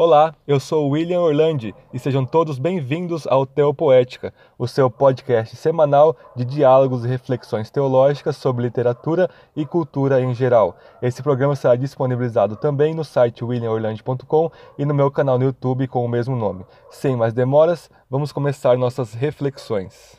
Olá, eu sou William Orlandi e sejam todos bem-vindos ao Teopoética, o seu podcast semanal de diálogos e reflexões teológicas sobre literatura e cultura em geral. Esse programa será disponibilizado também no site williamorlandi.com e no meu canal no YouTube com o mesmo nome. Sem mais demoras, vamos começar nossas reflexões.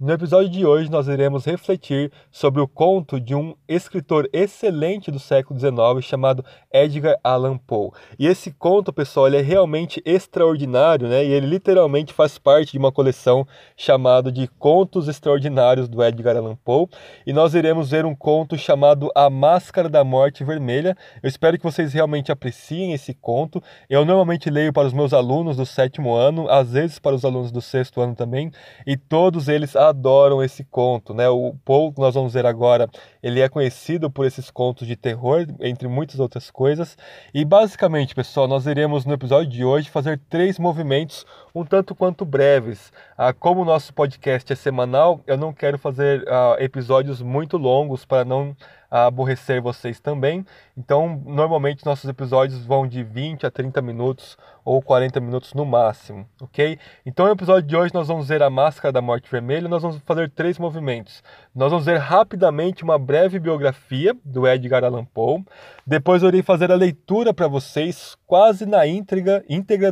No episódio de hoje, nós iremos refletir sobre o conto de um escritor excelente do século XIX chamado Edgar Allan Poe. E esse conto, pessoal, ele é realmente extraordinário, né? E ele literalmente faz parte de uma coleção chamada de Contos Extraordinários do Edgar Allan Poe. E nós iremos ver um conto chamado A Máscara da Morte Vermelha. Eu espero que vocês realmente apreciem esse conto. Eu normalmente leio para os meus alunos do sétimo ano, às vezes para os alunos do sexto ano também, e todos eles adoram esse conto, né? O Poe, nós vamos ver agora, ele é conhecido por esses contos de terror, entre muitas outras coisas. E basicamente, pessoal, nós iremos no episódio de hoje fazer três movimentos um tanto quanto breves. Como o nosso podcast é semanal, eu não quero fazer episódios muito longos para não aborrecer vocês também. Então, normalmente nossos episódios vão de 20 a 30 minutos ou 40 minutos no máximo, ok? Então, no episódio de hoje nós vamos ver A Máscara da Morte Vermelha. Nós vamos fazer três movimentos. Nós vamos ver rapidamente uma breve biografia do Edgar Allan Poe. Depois eu irei fazer a leitura para vocês quase na íntegra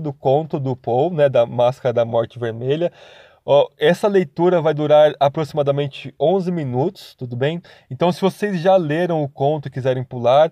do conto do Poe, né, da Máscara da Morte Vermelha. Essa leitura vai durar aproximadamente 11 minutos, tudo bem? Então, se vocês já leram o conto e quiserem pular,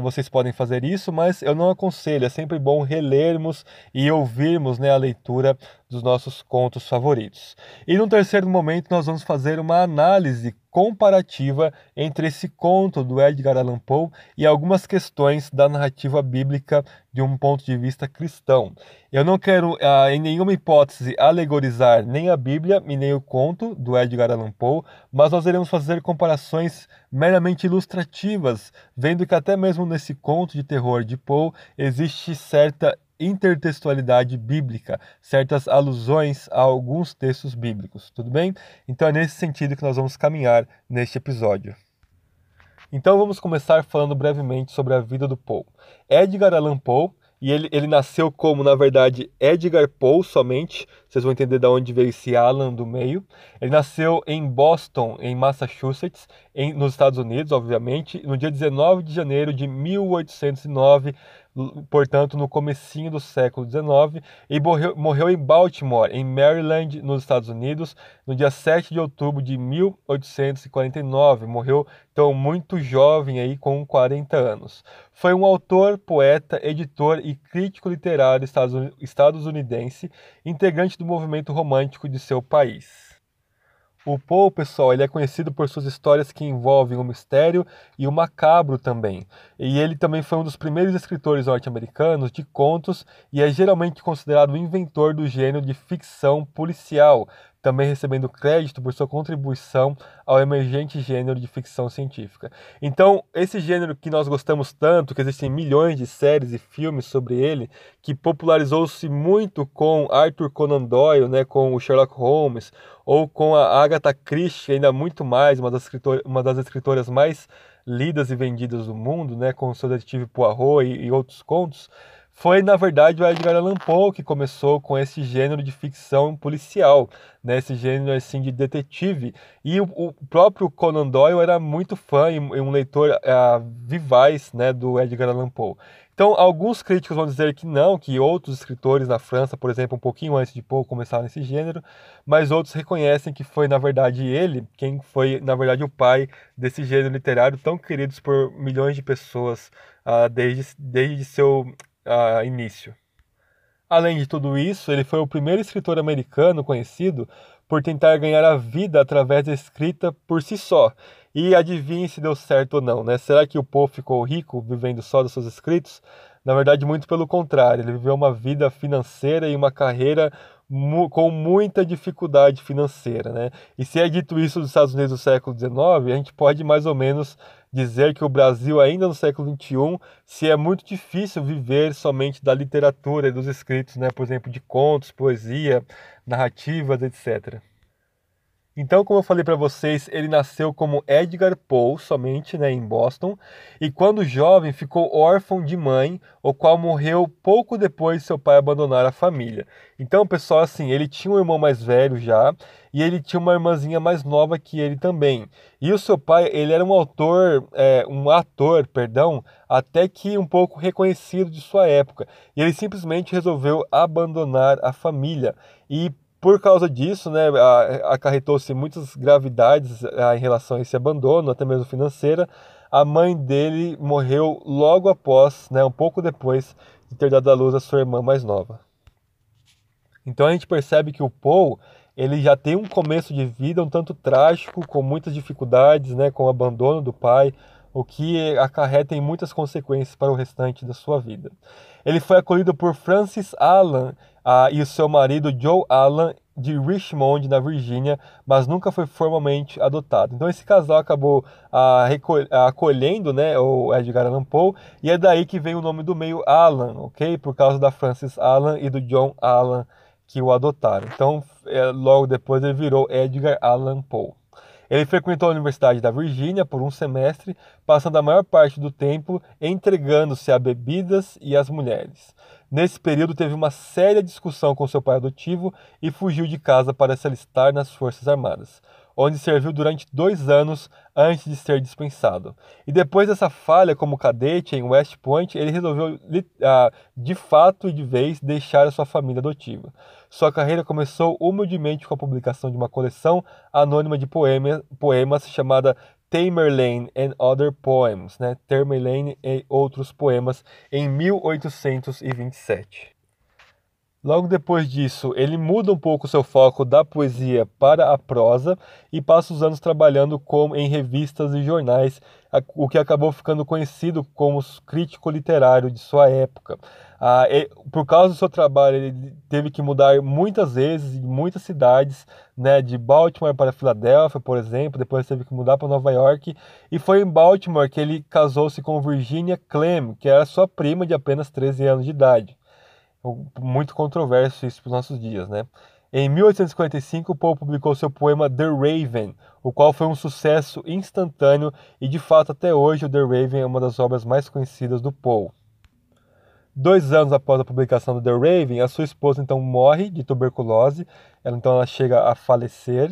vocês podem fazer isso, mas eu não aconselho. É sempre bom relermos e ouvirmos, né, a leitura dos nossos contos favoritos. E no terceiro momento, nós vamos fazer uma análise comparativa entre esse conto do Edgar Allan Poe e algumas questões da narrativa bíblica de um ponto de vista cristão. Eu não quero, em nenhuma hipótese, alegorizar nem a Bíblia e nem o conto do Edgar Allan Poe, mas nós iremos fazer comparações meramente ilustrativas, vendo que até mesmo nesse conto de terror de Poe existe certa intertextualidade bíblica, certas alusões a alguns textos bíblicos, tudo bem? Então é nesse sentido que nós vamos caminhar neste episódio. Então vamos começar falando brevemente sobre a vida do Poe. Edgar Allan Poe, e ele nasceu como, na verdade, Edgar Poe somente, vocês vão entender de onde veio esse Allan do meio. Ele nasceu em Boston, em Massachusetts, nos Estados Unidos, obviamente, no dia 19 de janeiro de 1809, portanto, no comecinho do século XIX, e morreu em Baltimore, em Maryland, nos Estados Unidos, no dia 7 de outubro de 1849. Morreu, então, muito jovem, aí, com 40 anos. Foi um autor, poeta, editor e crítico literário estadunidense, integrante do movimento romântico de seu país. O Poe, pessoal, ele é conhecido por suas histórias que envolvem o mistério e o macabro também. E ele também foi um dos primeiros escritores norte-americanos de contos e é geralmente considerado o inventor do gênero de ficção policial, também recebendo crédito por sua contribuição ao emergente gênero de ficção científica. Então, esse gênero que nós gostamos tanto, que existem milhões de séries e filmes sobre ele, que popularizou-se muito com Arthur Conan Doyle, né, com o Sherlock Holmes, ou com a Agatha Christie, ainda muito mais, uma das escritoras mais lidas e vendidas do mundo, né, com o seu detetive Poirot e outros contos. Foi, na verdade, o Edgar Allan Poe que começou com esse gênero de ficção policial, né? Esse gênero assim, de detetive. E o próprio Conan Doyle era muito fã e um leitor vivaz, né, do Edgar Allan Poe. Então, alguns críticos vão dizer que não, que outros escritores na França, por exemplo, um pouquinho antes de Poe, começaram esse gênero, mas outros reconhecem que foi, na verdade, ele quem foi, na verdade, o pai desse gênero literário tão querido por milhões de pessoas desde seu início. Além de tudo isso, ele foi o primeiro escritor americano conhecido por tentar ganhar a vida através da escrita por si só. E adivinhe se deu certo ou não, né? Será que o Poe ficou rico vivendo só dos seus escritos? Na verdade, muito pelo contrário. Ele viveu uma vida financeira e uma carreira com muita dificuldade financeira, né? E se é dito isso dos Estados Unidos do século XIX, a gente pode mais ou menos dizer que o Brasil, ainda no século XXI, se é muito difícil viver somente da literatura e dos escritos, né? Por exemplo, de contos, poesia, narrativas, etc. Então, como eu falei para vocês, ele nasceu como Edgar Poe, somente, né, em Boston, e quando jovem ficou órfão de mãe, o qual morreu pouco depois de seu pai abandonar a família. Então, pessoal, assim, ele tinha um irmão mais velho já, e ele tinha uma irmãzinha mais nova que ele também. E o seu pai, ele era um ator, até que um pouco reconhecido de sua época, e ele simplesmente resolveu abandonar a família, e por causa disso, né, acarretou-se muitas gravidades em relação a esse abandono, até mesmo financeira. A mãe dele morreu logo após, né, um pouco depois de ter dado à luz a sua irmã mais nova. Então a gente percebe que o Poe, ele já tem um começo de vida um tanto trágico, com muitas dificuldades, né, com o abandono do pai, o que acarreta em muitas consequências para o restante da sua vida. Ele foi acolhido por Francis Allan e o seu marido Joe Allan de Richmond, na Virgínia, mas nunca foi formalmente adotado. Então esse casal acabou acolhendo, né, o Edgar Allan Poe, e é daí que vem o nome do meio Allan, ok? Por causa da Francis Allan e do John Allan que o adotaram. Então logo depois ele virou Edgar Allan Poe. Ele frequentou a Universidade da Virgínia por um semestre, passando a maior parte do tempo entregando-se a bebidas e às mulheres. Nesse período teve uma séria discussão com seu pai adotivo e fugiu de casa para se alistar nas Forças Armadas, onde serviu durante 2 anos antes de ser dispensado. E depois dessa falha como cadete em West Point, ele resolveu de fato e de vez deixar a sua família adotiva. Sua carreira começou humildemente com a publicação de uma coleção anônima de poemas chamada Tamerlane and Other Poems, né? Tamerlane e Outros Poemas, em 1827. Logo depois disso, ele muda um pouco seu foco da poesia para a prosa e passa os anos trabalhando em revistas e jornais, o que acabou ficando conhecido como crítico literário de sua época. Por causa do seu trabalho, ele teve que mudar muitas vezes, em muitas cidades, né, de Baltimore para Filadélfia, por exemplo, depois teve que mudar para Nova York, e foi em Baltimore que ele casou-se com Virginia Clemm, que era sua prima de apenas 13 anos de idade. Muito controverso isso para os nossos dias, né? Em 1855, Poe publicou seu poema The Raven, o qual foi um sucesso instantâneo e, de fato, até hoje, o The Raven é uma das obras mais conhecidas do Poe. 2 anos após a publicação do The Raven, a sua esposa, então, morre de tuberculose, ela chega a falecer,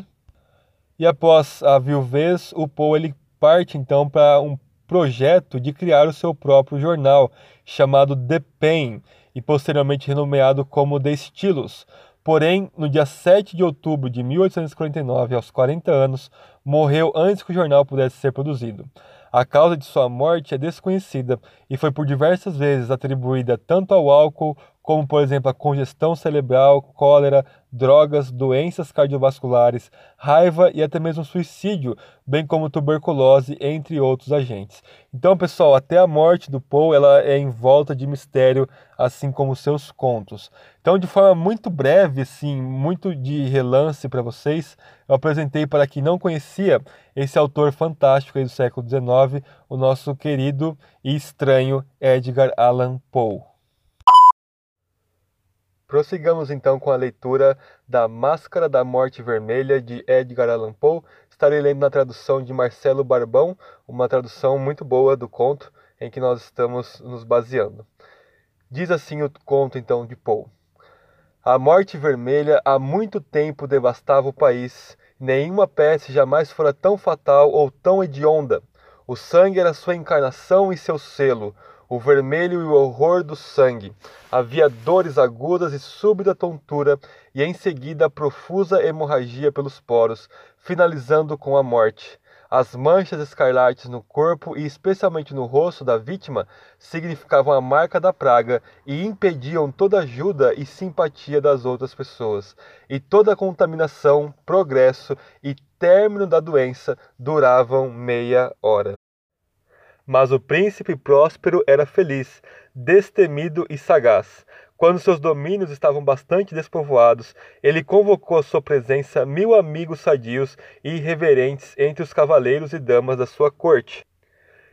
e após a viuvez, o Poe ele parte, então, para um projeto de criar o seu próprio jornal, chamado The Pen, e posteriormente renomeado como The Stylus. Porém, no dia 7 de outubro de 1849, aos 40 anos, morreu antes que o jornal pudesse ser produzido. A causa de sua morte é desconhecida e foi por diversas vezes atribuída tanto ao álcool, como, por exemplo, a congestão cerebral, cólera, drogas, doenças cardiovasculares, raiva e até mesmo suicídio, bem como tuberculose, entre outros agentes. Então, pessoal, até a morte do Poe ela é envolta de mistério, assim como seus contos. Então, de forma muito breve, assim, muito de relance para vocês, eu apresentei para quem não conhecia esse autor fantástico aí do século XIX, o nosso querido e estranho Edgar Allan Poe. Prossigamos então com a leitura da Máscara da Morte Vermelha, de Edgar Allan Poe. Estarei lendo na tradução de Marcelo Barbão, uma tradução muito boa do conto em que nós estamos nos baseando. Diz assim o conto então de Poe. A morte vermelha há muito tempo devastava o país. Nenhuma peste jamais fora tão fatal ou tão hedionda. O sangue era sua encarnação e seu selo. O vermelho e o horror do sangue. Havia dores agudas e súbita tontura, e em seguida a profusa hemorragia pelos poros, finalizando com a morte. As manchas escarlates no corpo e especialmente no rosto da vítima significavam a marca da praga e impediam toda ajuda e simpatia das outras pessoas. E toda a contaminação, progresso e término da doença duravam 30 horas. Mas o príncipe próspero era feliz, destemido e sagaz. Quando seus domínios estavam bastante despovoados, ele convocou à sua presença 1000 amigos sadios e irreverentes entre os cavaleiros e damas da sua corte.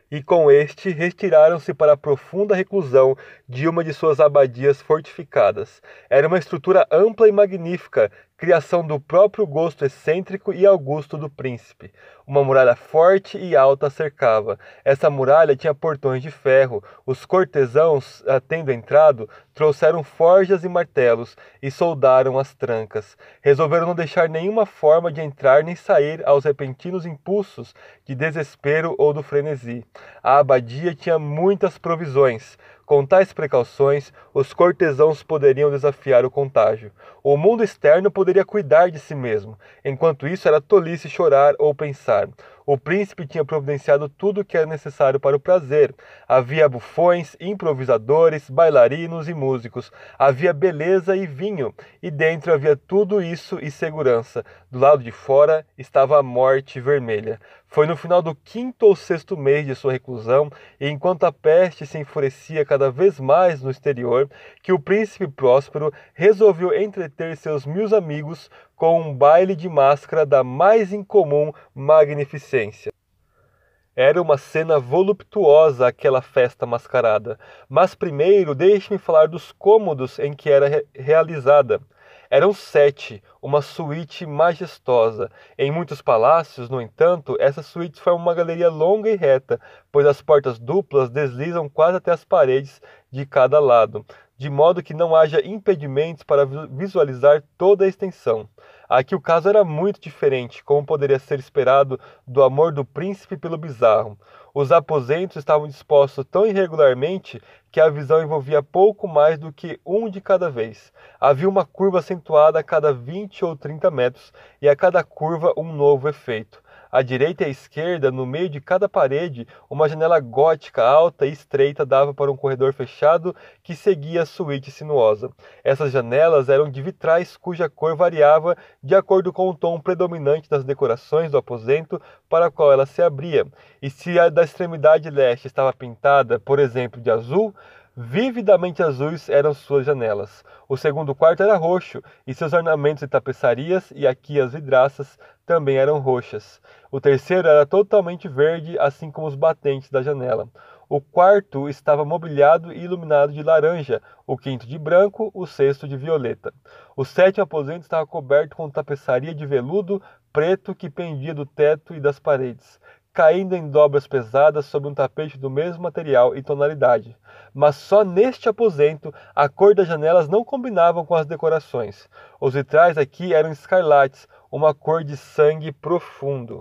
E com este retiraram-se para a profunda reclusão de uma de suas abadias fortificadas. Era uma estrutura ampla e magnífica, criação do próprio gosto excêntrico e augusto do príncipe. Uma muralha forte e alta cercava. Essa muralha tinha portões de ferro. Os cortesãos, tendo entrado, trouxeram forjas e martelos e soldaram as trancas. Resolveram não deixar nenhuma forma de entrar nem sair aos repentinos impulsos de desespero ou do frenesi. A abadia tinha muitas provisões. Com tais precauções, os cortesãos poderiam desafiar o contágio. O mundo externo poderia cuidar de si mesmo. Enquanto isso, era tolice chorar ou pensar. O príncipe tinha providenciado tudo o que era necessário para o prazer. Havia bufões, improvisadores, bailarinos e músicos. Havia beleza e vinho. E dentro havia tudo isso e segurança. Do lado de fora estava a morte vermelha. Foi no final do 5º ou 6º mês de sua reclusão, e enquanto a peste se enfurecia cada vez mais no exterior, que o príncipe próspero resolveu entreter seus mil amigos com um baile de máscara da mais incomum magnificência. Era uma cena voluptuosa aquela festa mascarada, mas primeiro deixe-me falar dos cômodos em que era realizada. Eram 7, uma suíte majestosa. Em muitos palácios, no entanto, essa suíte forma uma galeria longa e reta, pois as portas duplas deslizam quase até as paredes de cada lado, de modo que não haja impedimentos para visualizar toda a extensão. Aqui o caso era muito diferente, como poderia ser esperado do amor do príncipe pelo bizarro. Os aposentos estavam dispostos tão irregularmente que a visão envolvia pouco mais do que um de cada vez. Havia uma curva acentuada a cada 20 ou 30 metros, e a cada curva um novo efeito. À direita e à esquerda, no meio de cada parede, uma janela gótica alta e estreita dava para um corredor fechado que seguia a suíte sinuosa. Essas janelas eram de vitrais cuja cor variava de acordo com o tom predominante das decorações do aposento para o qual ela se abria. E se a da extremidade leste estava pintada, por exemplo, de azul, vividamente azuis eram suas janelas. O segundo quarto era roxo, e seus ornamentos e tapeçarias, e aqui as vidraças, também eram roxas. O terceiro era totalmente verde, assim como os batentes da janela. O quarto estava mobiliado e iluminado de laranja, o quinto de branco, o sexto de violeta. O sétimo aposento estava coberto com tapeçaria de veludo preto que pendia do teto e das paredes, caindo em dobras pesadas sobre um tapete do mesmo material e tonalidade. Mas só neste aposento a cor das janelas não combinava com as decorações. Os vitrais aqui eram escarlates, uma cor de sangue profundo.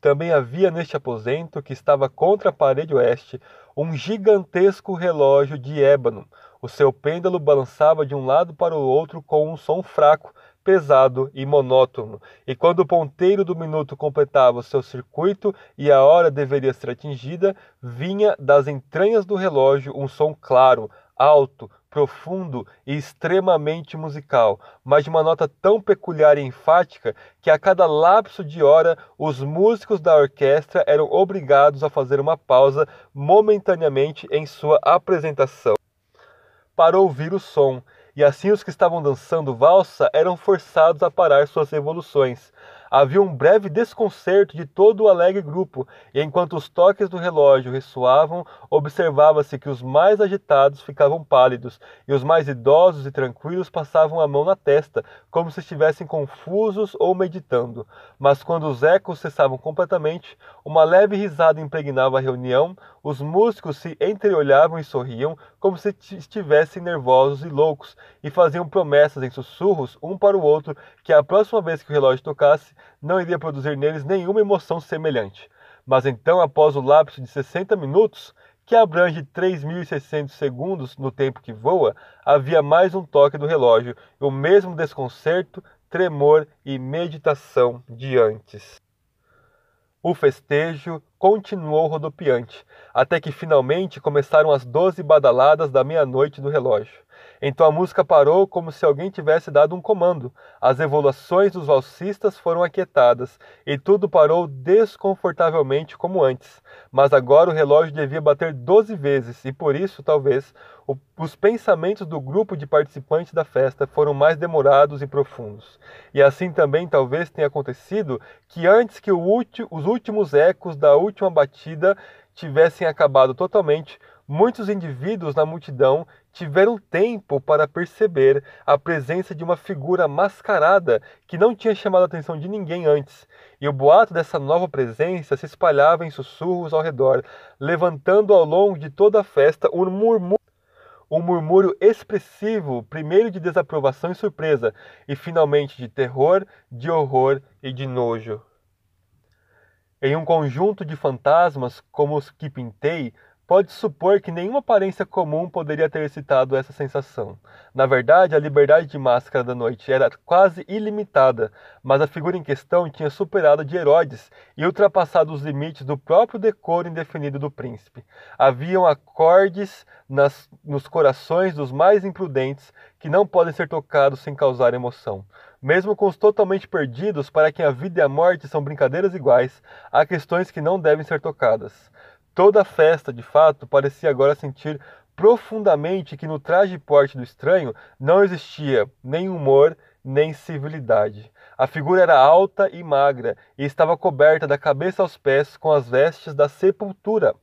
Também havia neste aposento, que estava contra a parede oeste, um gigantesco relógio de ébano. O seu pêndulo balançava de um lado para o outro com um som fraco, pesado e monótono, e quando o ponteiro do minuto completava o seu circuito e a hora deveria ser atingida, vinha das entranhas do relógio um som claro, alto, profundo e extremamente musical, mas de uma nota tão peculiar e enfática que a cada lapso de hora os músicos da orquestra eram obrigados a fazer uma pausa momentaneamente em sua apresentação para ouvir o som. E assim os que estavam dançando valsa eram forçados a parar suas revoluções. Havia um breve desconcerto de todo o alegre grupo, e enquanto os toques do relógio ressoavam, observava-se que os mais agitados ficavam pálidos, e os mais idosos e tranquilos passavam a mão na testa, como se estivessem confusos ou meditando. Mas quando os ecos cessavam completamente, uma leve risada impregnava a reunião, os músicos se entreolhavam e sorriam, como se estivessem nervosos e loucos, e faziam promessas em sussurros um para o outro que a próxima vez que o relógio tocasse, não iria produzir neles nenhuma emoção semelhante. Mas então, após o lapso de 60 minutos, que abrange 3.600 segundos no tempo que voa, havia mais um toque do relógio, o mesmo desconcerto, tremor e meditação de antes. O festejo continuou rodopiante, até que finalmente começaram as 12 badaladas da meia-noite do relógio. Então a música parou como se alguém tivesse dado um comando. As revoluções dos valsistas foram aquietadas, e tudo parou desconfortavelmente como antes. Mas agora o relógio devia bater 12 vezes, e por isso, talvez, os pensamentos do grupo de participantes da festa foram mais demorados e profundos. E assim também talvez tenha acontecido que antes que os últimos ecos da última batida tivessem acabado totalmente, muitos indivíduos na multidão tiveram tempo para perceber a presença de uma figura mascarada que não tinha chamado a atenção de ninguém antes, e o boato dessa nova presença se espalhava em sussurros ao redor, levantando ao longo de toda a festa um murmúrio expressivo, primeiro de desaprovação e surpresa, e finalmente de terror, de horror e de nojo. Em um conjunto de fantasmas como os que pintei, pode-se supor que nenhuma aparência comum poderia ter excitado essa sensação. Na verdade, a liberdade de máscara da noite era quase ilimitada, mas a figura em questão tinha superado a de Herodes e ultrapassado os limites do próprio decoro indefinido do príncipe. Haviam acordes nos corações dos mais imprudentes que não podem ser tocados sem causar emoção. Mesmo com os totalmente perdidos, para quem a vida e a morte são brincadeiras iguais, há questões que não devem ser tocadas. Toda a festa, de fato, parecia agora sentir profundamente que no traje e porte do estranho não existia nem humor, nem civilidade. A figura era alta e magra e estava coberta da cabeça aos pés com as vestes da sepultura.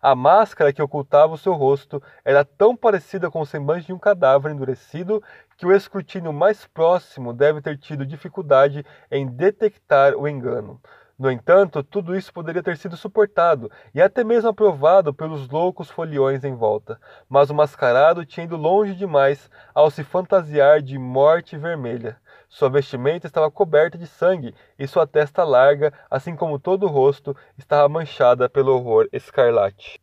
A máscara que ocultava o seu rosto era tão parecida com o semblante de um cadáver endurecido que o escrutínio mais próximo deve ter tido dificuldade em detectar o engano. No entanto, tudo isso poderia ter sido suportado e até mesmo aprovado pelos loucos foliões em volta, mas o mascarado tinha ido longe demais ao se fantasiar de morte vermelha. Sua vestimenta estava coberta de sangue e sua testa larga, assim como todo o rosto, estava manchada pelo horror escarlate.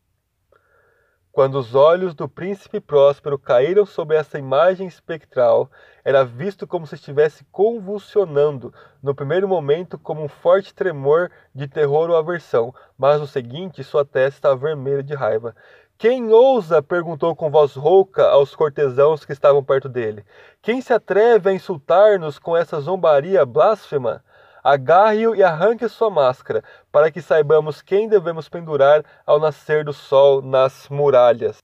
Quando os olhos do príncipe Próspero caíram sobre essa imagem espectral, era visto como se estivesse convulsionando, no primeiro momento como um forte tremor de terror ou aversão, mas no seguinte sua testa estava vermelha de raiva. Quem ousa? Perguntou com voz rouca aos cortesãos que estavam perto dele. Quem se atreve a insultar-nos com essa zombaria blasfema? Agarre-o e arranque sua máscara, para que saibamos quem devemos pendurar ao nascer do sol nas muralhas.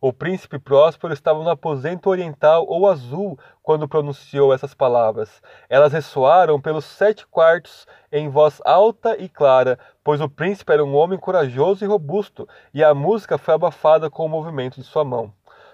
O príncipe Próspero estava no aposento oriental ou azul quando pronunciou essas palavras. Elas ressoaram pelos 7 quartos em voz alta e clara, pois o príncipe era um homem corajoso e robusto, e a música foi abafada com o movimento de sua mão.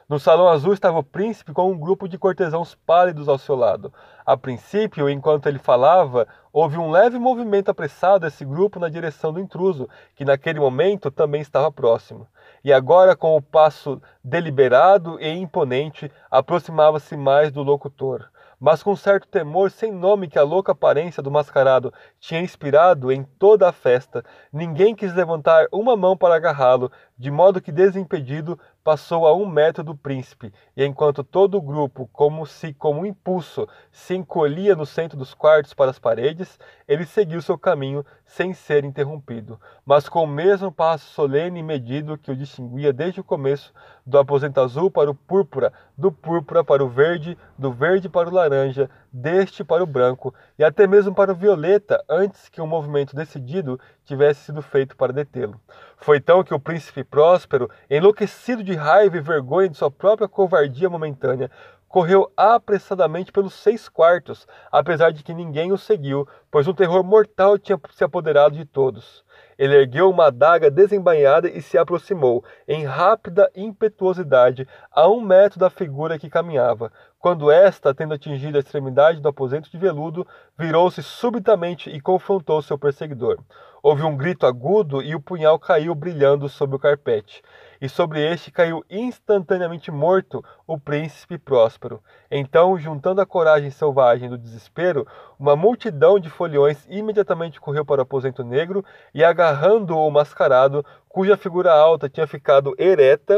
No salão azul estava o príncipe com um grupo de cortesãos pálidos ao seu lado. A princípio, enquanto ele falava, houve um leve movimento apressado desse grupo na direção do intruso, que naquele momento também estava próximo. E agora, com o passo deliberado e imponente, aproximava-se mais do locutor. Mas com certo temor sem nome que a louca aparência do mascarado tinha inspirado em toda a festa, ninguém quis levantar uma mão para agarrá-lo, de modo que, desimpedido, passou a 1 metro do príncipe, e enquanto todo o grupo, como se com um impulso, se encolhia no centro dos quartos para as paredes, ele seguiu seu caminho sem ser interrompido, mas com o mesmo passo solene e medido que o distinguia desde o começo, do aposento azul para o púrpura, do púrpura para o verde, do verde para o laranja, deste para o branco e até mesmo para o violeta, antes que um movimento decidido tivesse sido feito para detê-lo. Foi então que o príncipe Próspero, enlouquecido de raiva e vergonha de sua própria covardia momentânea, correu apressadamente pelos 6 quartos, apesar de que ninguém o seguiu, pois um terror mortal tinha se apoderado de todos. Ele ergueu uma adaga desembainhada e se aproximou, em rápida impetuosidade, a 1 metro da figura que caminhava, quando esta, tendo atingido a extremidade do aposento de veludo, virou-se subitamente e confrontou seu perseguidor. Houve um grito agudo e o punhal caiu brilhando sobre o carpete, e sobre este caiu instantaneamente morto o príncipe Próspero. Então, juntando a coragem selvagem do desespero, uma multidão de foliões imediatamente correu para o aposento negro e, agarrando-o mascarado, cuja figura alta tinha ficado ereta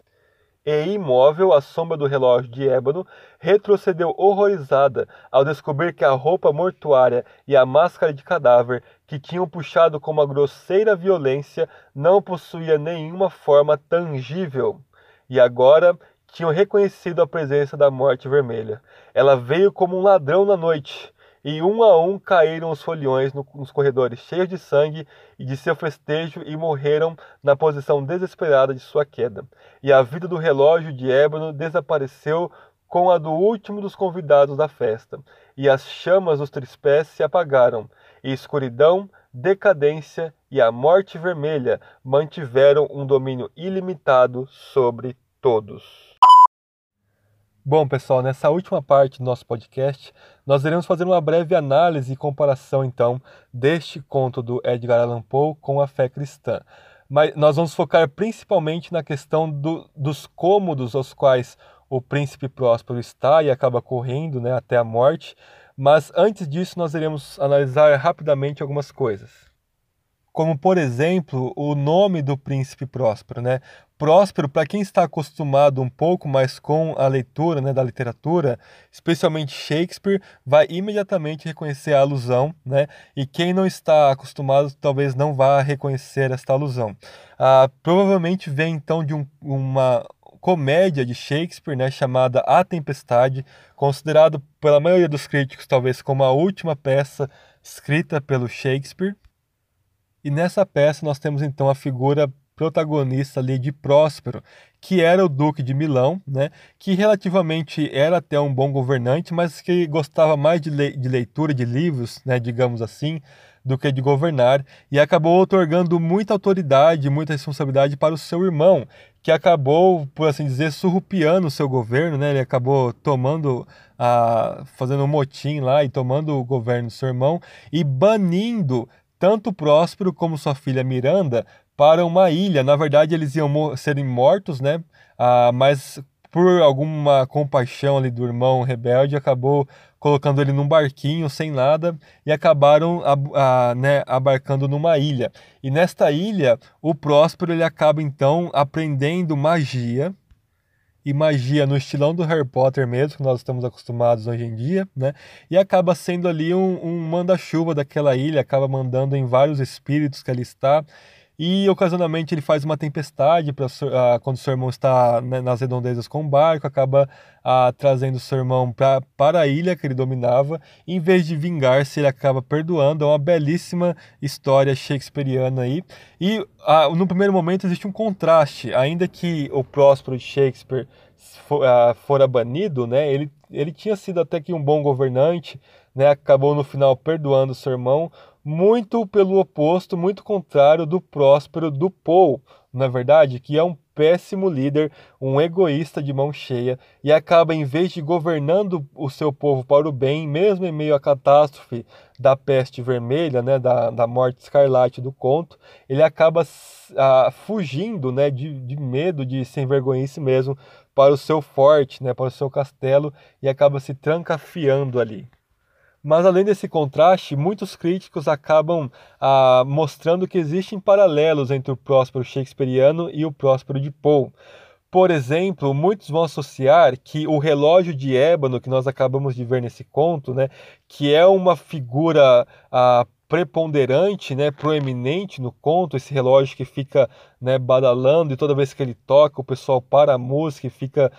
e imóvel à sombra do relógio de ébano, retrocedeu horrorizada ao descobrir que a roupa mortuária e a máscara de cadáver, que tinham puxado com uma grosseira violência, não possuía nenhuma forma tangível. E agora tinham reconhecido a presença da Morte Vermelha. Ela veio como um ladrão na noite, e um a um caíram os foliões nos corredores cheios de sangue e de seu festejo e morreram na posição desesperada de sua queda. E a vida do relógio de ébano desapareceu com a do último dos convidados da festa, e as chamas dos trispés se apagaram, e escuridão, decadência e A Morte Vermelha mantiveram um domínio ilimitado sobre todos. Bom, pessoal, nessa última parte do nosso podcast, nós iremos fazer uma breve análise e comparação, então, deste conto do Edgar Allan Poe com a fé cristã. Mas nós vamos focar principalmente na questão dos cômodos aos quais o príncipe Próspero está e acaba correndo, né, até a morte. Mas antes disso, nós iremos analisar rapidamente algumas coisas. Como, por exemplo, o nome do príncipe Próspero, né? Próspero, para quem está acostumado um pouco mais com a leitura, né, da literatura, especialmente Shakespeare, vai imediatamente reconhecer a alusão, né? E quem não está acostumado talvez não vá reconhecer esta alusão. Provavelmente vem, então, de uma comédia de Shakespeare, né, chamada A Tempestade, considerado pela maioria dos críticos talvez como a última peça escrita pelo Shakespeare. E nessa peça nós temos então a figura protagonista ali de Próspero, que era o Duque de Milão, né, que relativamente era até um bom governante, mas que gostava mais de leitura de livros, né, digamos assim, do que de governar, e acabou otorgando muita autoridade, muita responsabilidade para o seu irmão, que acabou, por assim dizer, surrupiando o seu governo, né, ele acabou fazendo um motim lá e tomando o governo do seu irmão e banindo tanto Próspero como sua filha Miranda para uma ilha. Na verdade, eles iam serem mortos, né? Mas por alguma compaixão ali do irmão rebelde, acabou colocando ele num barquinho sem nada e acabaram abarcando numa ilha. E nesta ilha, o Próspero ele acaba então aprendendo magia. E magia no estilão do Harry Potter mesmo, que nós estamos acostumados hoje em dia, né? E acaba sendo ali um manda-chuva daquela ilha, acaba mandando em vários espíritos que ali está. E ocasionalmente ele faz uma tempestade quando seu irmão está, né, nas redondezas com o barco, acaba trazendo seu irmão para a ilha que ele dominava. Em vez de vingar-se, ele acaba perdoando. É uma belíssima história shakespeariana aí. E no primeiro momento existe um contraste. Ainda que o Próspero de Shakespeare fora banido, né, ele tinha sido até que um bom governante, né, acabou no final perdoando seu irmão, muito pelo oposto, muito contrário do Próspero do Poe, na verdade, que é um péssimo líder, um egoísta de mão cheia, e acaba, em vez de governando o seu povo para o bem, mesmo em meio à catástrofe da peste vermelha, né, da morte escarlate do conto, ele acaba fugindo, né, de medo, de sem vergonhice mesmo, para o seu forte, né, para o seu castelo, e acaba se trancafiando ali. Mas além desse contraste, muitos críticos acabam mostrando que existem paralelos entre o Próspero shakespeariano e o Próspero de Poe. Por exemplo, muitos vão associar que o relógio de ébano que nós acabamos de ver nesse conto, né, que é uma figura preponderante, né, proeminente no conto, esse relógio que fica, né, badalando, e toda vez que ele toca o pessoal para a música e fica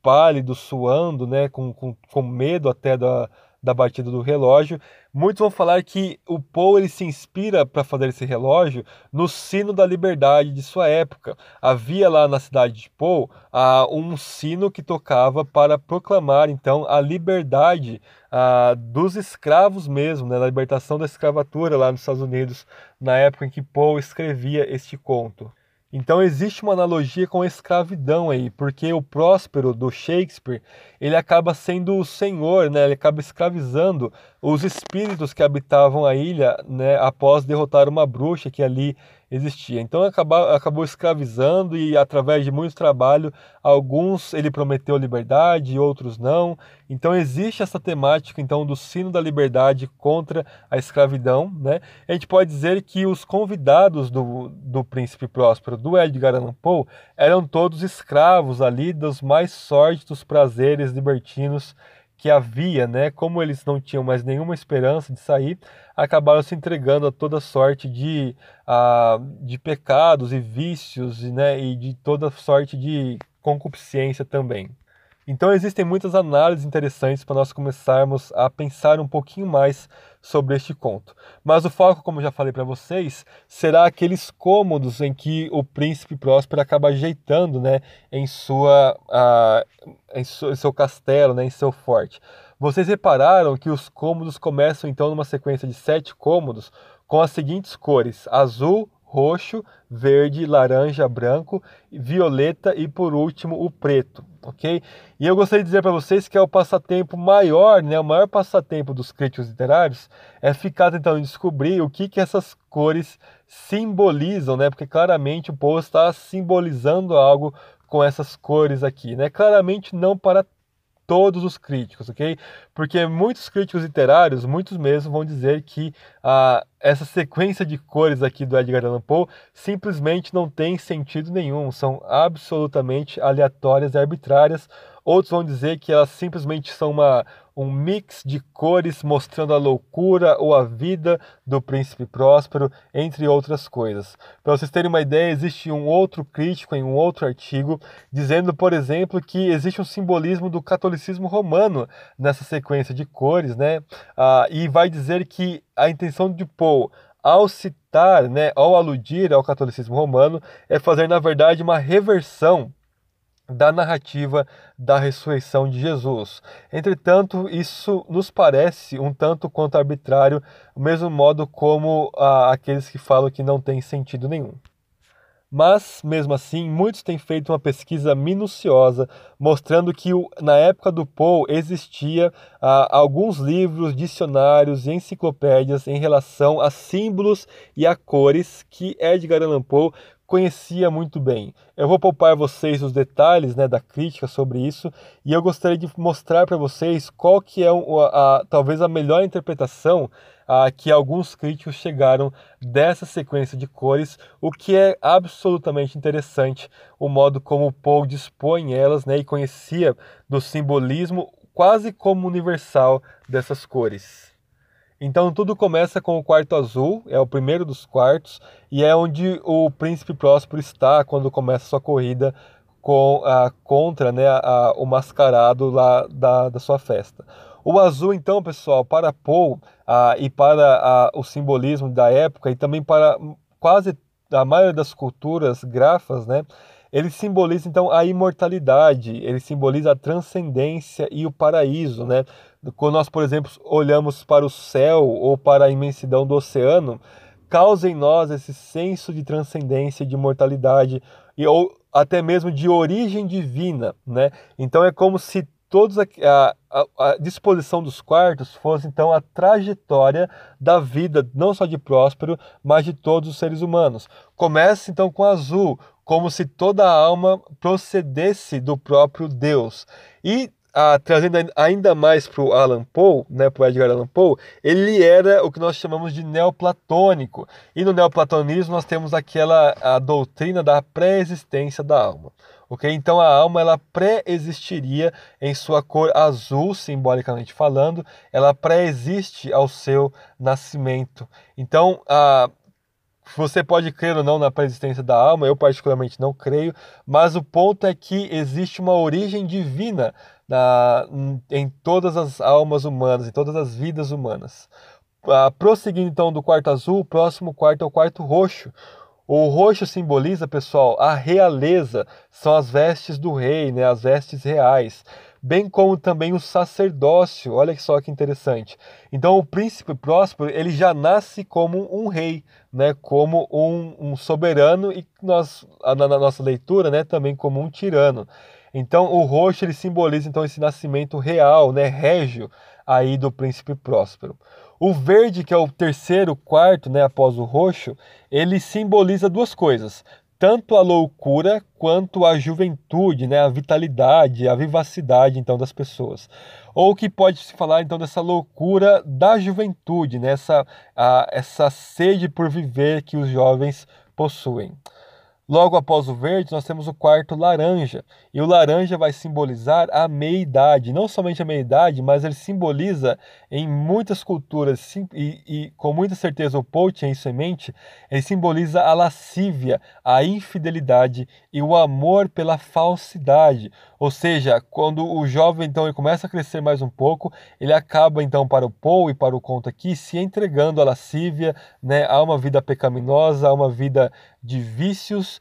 pálido, suando, né, com medo até da batida do relógio. Muitos vão falar que o Poe ele se inspira para fazer esse relógio no sino da liberdade de sua época. Havia lá na cidade de Poe um sino que tocava para proclamar então a liberdade dos escravos mesmo, né, da libertação da escravatura lá nos Estados Unidos, na época em que Poe escrevia este conto. Então existe uma analogia com a escravidão aí, porque o Próspero do Shakespeare, ele acaba sendo o senhor, né? Ele acaba escravizando os espíritos que habitavam a ilha, né, após derrotar uma bruxa que ali existia. Então acabou escravizando, e através de muito trabalho, alguns ele prometeu liberdade, outros não. Então existe essa temática então do sino da liberdade contra a escravidão, né? A gente pode dizer que os convidados do príncipe Próspero, do Edgar Allan Poe, eram todos escravos ali dos mais sórdidos prazeres libertinos que havia, né? Como eles não tinham mais nenhuma esperança de sair, acabaram se entregando a toda sorte de pecados e vícios, né, e de toda sorte de concupiscência também. Então existem muitas análises interessantes para nós começarmos a pensar um pouquinho mais sobre este conto. Mas o foco, como eu já falei para vocês, será aqueles cômodos em que o príncipe Próspero acaba ajeitando, né, em seu castelo, né, em seu forte. Vocês repararam que os cômodos começam então numa sequência de 7 cômodos com as seguintes cores: azul, roxo, verde, laranja, branco, violeta e por último o preto, ok? E eu gostaria de dizer para vocês que é o passatempo maior, né? O maior passatempo dos críticos literários é ficar tentando descobrir o que essas cores simbolizam, né? Porque claramente o Poe está simbolizando algo com essas cores aqui, né? Claramente não para todos os críticos, ok? Porque muitos críticos literários, muitos mesmo, vão dizer que essa sequência de cores aqui do Edgar Allan Poe simplesmente não tem sentido nenhum, são absolutamente aleatórias e arbitrárias. Outros vão dizer que elas simplesmente são um mix de cores mostrando a loucura ou a vida do príncipe Próspero, entre outras coisas. Para vocês terem uma ideia, existe um outro crítico em um outro artigo dizendo, por exemplo, que existe um simbolismo do catolicismo romano nessa sequência de cores, né? E vai dizer que a intenção de Poe, ao citar, né, ao aludir ao catolicismo romano, é fazer, na verdade, uma reversão da narrativa da ressurreição de Jesus. Entretanto, isso nos parece um tanto quanto arbitrário, do mesmo modo como aqueles que falam que não tem sentido nenhum. Mas, mesmo assim, muitos têm feito uma pesquisa minuciosa mostrando que na época do Poe existia alguns livros, dicionários e enciclopédias em relação a símbolos e a cores que Edgar Allan Poe conhecia muito bem. Eu vou poupar vocês os detalhes, né, da crítica sobre isso, e eu gostaria de mostrar para vocês qual que é talvez a melhor interpretação que alguns críticos chegaram dessa sequência de cores, o que é absolutamente interessante, o modo como Poe dispõe elas, né, e conhecia do simbolismo quase como universal dessas cores. Então tudo começa com o quarto azul, é o primeiro dos quartos, e é onde o príncipe Próspero está quando começa sua corrida contra, né, o mascarado lá da sua festa. O azul, então, pessoal, para Poe e para o simbolismo da época e também para quase a maioria das culturas grafas, né, ele simboliza, então, a imortalidade, ele simboliza a transcendência e o paraíso, né? Quando nós, por exemplo, olhamos para o céu ou para a imensidão do oceano, causa em nós esse senso de transcendência, de imortalidade, ou até mesmo de origem divina, né? Então é como se toda a disposição dos quartos fosse, então, a trajetória da vida, não só de Próspero, mas de todos os seres humanos. Começa, então, com azul, como se toda a alma procedesse do próprio Deus. E trazendo ainda mais para o Allan Poe, né, para o Edgar Allan Poe, ele era o que nós chamamos de neoplatônico. E no neoplatonismo nós temos a doutrina da pré-existência da alma. Okay? Então a alma, ela pré-existiria em sua cor azul, simbolicamente falando, ela pré-existe ao seu nascimento. Então você pode crer ou não na pré-existência da alma, eu particularmente não creio, mas o ponto é que existe uma origem divina em todas as almas humanas, em todas as vidas humanas. Prosseguindo então do quarto azul, o próximo quarto é o quarto roxo. O roxo simboliza, pessoal, a realeza, são as vestes do rei, né, as vestes reais, bem como também o sacerdócio. Olha só que interessante. Então o príncipe Próspero, ele já nasce como um rei, né, como um soberano, e na nossa leitura, né, também como um tirano. Então o roxo, ele simboliza então esse nascimento real, né, régio aí do príncipe Próspero. O verde, que é o terceiro quarto, né, após o roxo, ele simboliza duas coisas: tanto a loucura quanto a juventude, né, a vitalidade, a vivacidade então das pessoas. Ou que pode-se falar então dessa loucura da juventude, né, essa sede por viver que os jovens possuem. Logo após o verde, nós temos o quarto laranja, e o laranja vai simbolizar a meia-idade, não somente a meia-idade, mas ele simboliza em muitas culturas, e com muita certeza o Poe tinha isso em mente, ele simboliza a lascívia, a infidelidade e o amor pela falsidade, ou seja, quando o jovem então ele começa a crescer mais um pouco, ele acaba então para o Poe e para o conto aqui se entregando à lascívia, né, a uma vida pecaminosa, a uma vida de vícios,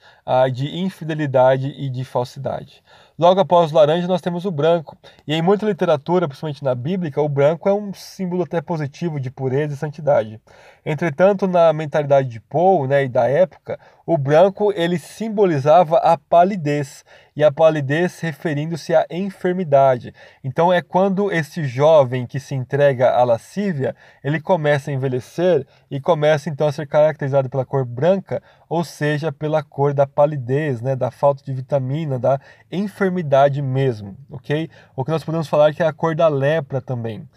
de infidelidade e de falsidade. Logo após o laranja, nós temos o branco. E em muita literatura, principalmente na bíblica, o branco é um símbolo até positivo de pureza e santidade. Entretanto, na mentalidade de Poe, né, e da época, o branco ele simbolizava a palidez, e a palidez referindo-se à enfermidade. Então é quando esse jovem que se entrega à lascívia, ele começa a envelhecer e começa então a ser caracterizado pela cor branca, ou seja, pela cor da palidez, né, da falta de vitamina, da enfermidade mesmo, ok? O que nós podemos falar que é a cor da lepra também.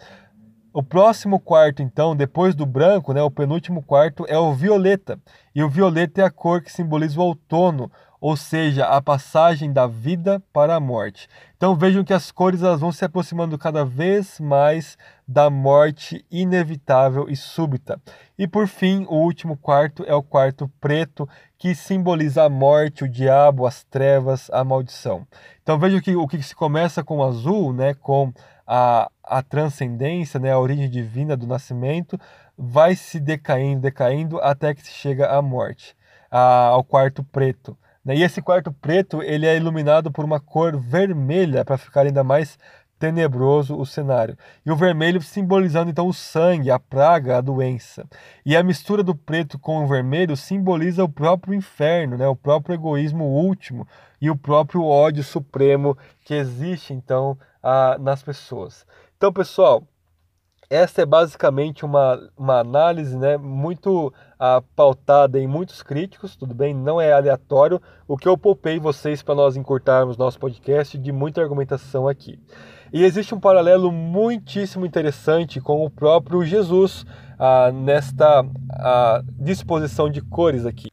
O próximo quarto, então, depois do branco, né, o penúltimo quarto é o violeta. E o violeta é a cor que simboliza o outono, ou seja, a passagem da vida para a morte. Então vejam que as cores elas vão se aproximando cada vez mais da morte inevitável e súbita. E por fim, o último quarto é o quarto preto, que simboliza a morte, o diabo, as trevas, a maldição. Então vejam que o que se começa com o azul, né, com a transcendência, né, a origem divina do nascimento, vai se decaindo, decaindo, até que se chega à morte, ao quarto preto. E esse quarto preto ele é iluminado por uma cor vermelha para ficar ainda mais tenebroso o cenário. E o vermelho simbolizando então o sangue, a praga, a doença. E a mistura do preto com o vermelho simboliza o próprio inferno, né? O próprio egoísmo último e o próprio ódio supremo que existe então nas pessoas. Então, pessoal, essa é basicamente uma análise, né, muito pautada em muitos críticos, tudo bem? Não é aleatório o que eu poupei vocês para nós encurtarmos nosso podcast de muita argumentação aqui. E existe um paralelo muitíssimo interessante com o próprio Jesus nesta disposição de cores aqui.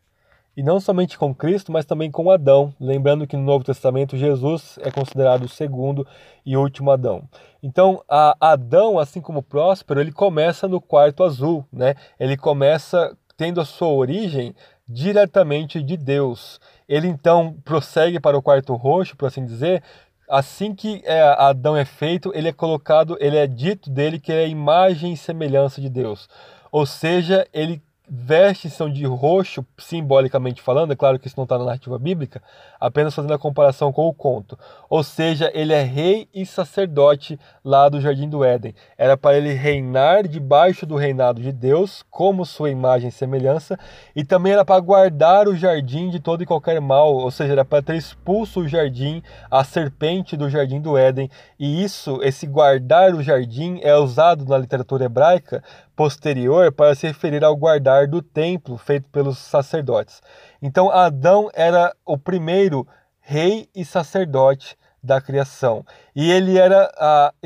E não somente com Cristo, mas também com Adão. Lembrando que no Novo Testamento, Jesus é considerado o segundo e último Adão. Então, Adão, assim como Próspero, ele começa no quarto azul, né? Ele começa tendo a sua origem diretamente de Deus. Ele, então, prossegue para o quarto roxo, por assim dizer. Assim que Adão é feito, ele é colocado, ele é dito dele que é a imagem e semelhança de Deus. Ou seja, ele vestes são de roxo, simbolicamente falando, é claro que isso não está na narrativa bíblica, apenas fazendo a comparação com o conto. Ou seja, ele é rei e sacerdote lá do Jardim do Éden. Era para ele reinar debaixo do reinado de Deus, como sua imagem e semelhança, e também era para guardar o jardim de todo e qualquer mal, ou seja, era para ter expulso o jardim, a serpente do Jardim do Éden. E isso, esse guardar o jardim, é usado na literatura hebraica posterior para se referir ao guardar do templo feito pelos sacerdotes. Então Adão era o primeiro rei e sacerdote da criação. E ele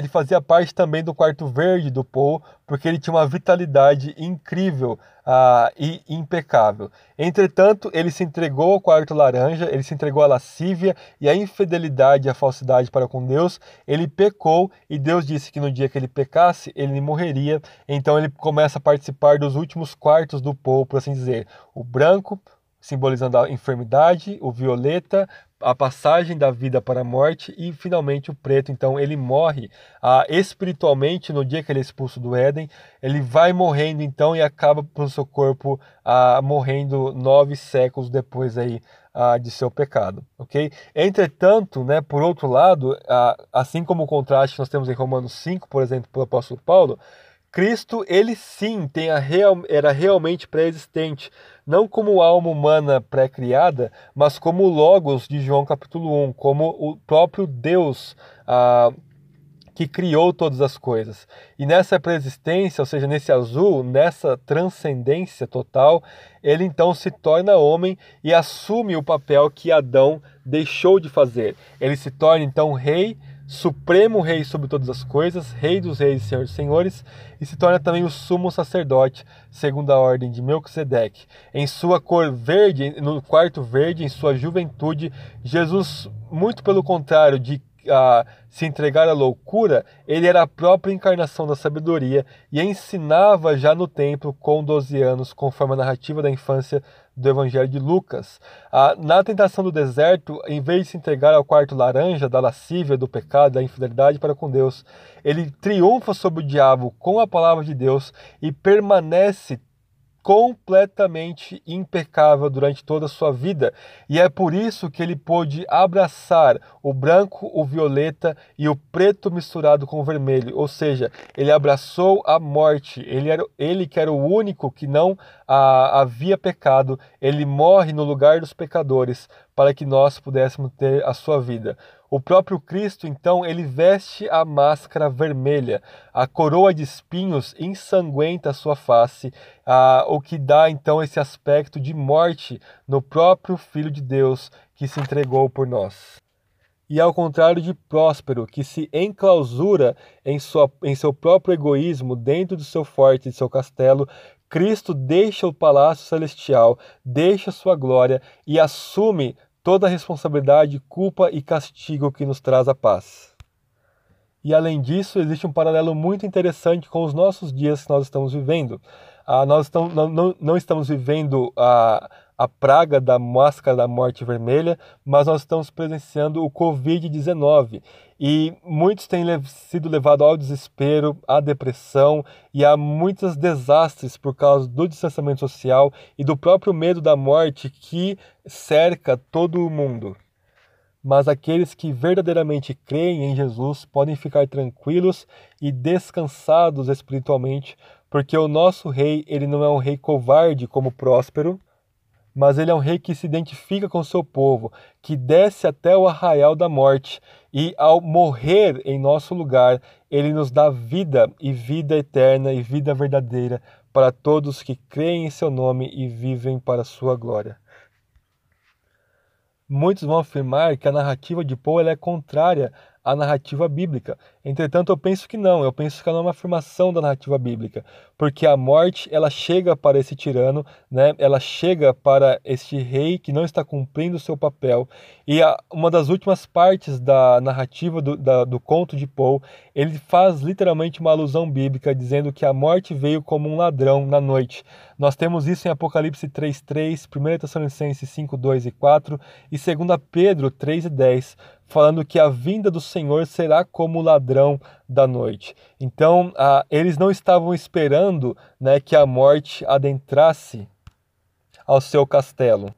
fazia parte também do quarto verde do Poe, porque ele tinha uma vitalidade incrível e impecável. Entretanto, ele se entregou ao quarto laranja, ele se entregou à lascívia e à infidelidade e à falsidade para com Deus. Ele pecou e Deus disse que no dia que ele pecasse, ele morreria. Então ele começa a participar dos últimos quartos do Poe, por assim dizer. O branco, simbolizando a enfermidade, o violeta, a passagem da vida para a morte, e finalmente o preto. Então ele morre espiritualmente no dia que ele é expulso do Éden, ele vai morrendo então e acaba pelo seu corpo morrendo 9 séculos depois aí de seu pecado, ok? Entretanto, né, por outro lado, assim como o contraste que nós temos em Romanos 5, por exemplo, pelo apóstolo Paulo, Cristo, ele sim, era realmente pré-existente, não como alma humana pré-criada, mas como o Logos de João capítulo 1, como o próprio Deus que criou todas as coisas. E nessa pré-existência, ou seja, nesse azul, nessa transcendência total, ele então se torna homem e assume o papel que Adão deixou de fazer. Ele se torna então rei, supremo rei sobre todas as coisas, rei dos reis e senhor dos senhores, e se torna também o sumo sacerdote, segundo a ordem de Melquisedeque. Em sua cor verde, no quarto verde, em sua juventude, Jesus, muito pelo contrário de se entregar à loucura, ele era a própria encarnação da sabedoria e ensinava já no templo com 12 anos, conforme a narrativa da infância do Evangelho de Lucas. Na tentação do deserto, em vez de se entregar ao quarto laranja, da lascívia, do pecado, da infidelidade para com Deus, ele triunfa sobre o diabo com a palavra de Deus e permanece completamente impecável durante toda a sua vida, e é por isso que ele pôde abraçar o branco, o violeta e o preto misturado com o vermelho, ou seja, ele abraçou a morte, ele que era o único que não havia pecado, ele morre no lugar dos pecadores para que nós pudéssemos ter a sua vida. O próprio Cristo, então, ele veste a máscara vermelha, a coroa de espinhos ensanguenta a sua face, o que dá, então, esse aspecto de morte no próprio Filho de Deus que se entregou por nós. E ao contrário de Próspero, que se enclausura em seu próprio egoísmo dentro do seu forte, de seu castelo, Cristo deixa o palácio celestial, deixa sua glória e assume toda a responsabilidade, culpa e castigo que nos traz a paz. E além disso, existe um paralelo muito interessante com os nossos dias que nós estamos vivendo. Nós não estamos vivendo a praga da máscara da morte vermelha, mas nós estamos presenciando o Covid-19. E muitos têm sido levados ao desespero, à depressão, e há muitos desastres por causa do distanciamento social e do próprio medo da morte que cerca todo o mundo. Mas aqueles que verdadeiramente creem em Jesus podem ficar tranquilos e descansados espiritualmente, porque o nosso rei, ele não é um rei covarde como Próspero, mas ele é um rei que se identifica com o seu povo, que desce até o arraial da morte e, ao morrer em nosso lugar, ele nos dá vida e vida eterna e vida verdadeira para todos que creem em seu nome e vivem para a sua glória. Muitos vão afirmar que a narrativa de Poe é contrária à narrativa bíblica. Entretanto, eu penso que não. Eu penso que ela é uma afirmação da narrativa bíblica, porque a morte, ela chega para esse tirano, né? Ela chega para este rei que não está cumprindo o seu papel. E uma das últimas partes da narrativa do conto de Poe, ele faz literalmente uma alusão bíblica, dizendo que a morte veio como um ladrão na noite. Nós temos isso em Apocalipse 3:3, 1 Tessalonicenses 5:2 e 4 e 2 Pedro 3:10, falando que a vinda do Senhor será como o ladrão da noite. Então, eles não estavam esperando, né, que a morte adentrasse ao seu castelo,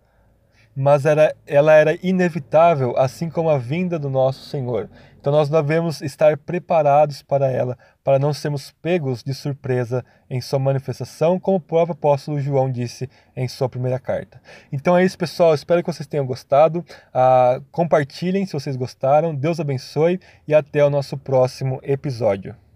mas ela era inevitável, assim como a vinda do nosso Senhor. Então, nós devemos estar preparados para ela, para não sermos pegos de surpresa em sua manifestação, como o próprio apóstolo João disse em sua primeira carta. Então é isso, pessoal. Espero que vocês tenham gostado. Compartilhem se vocês gostaram. Deus abençoe e até o nosso próximo episódio.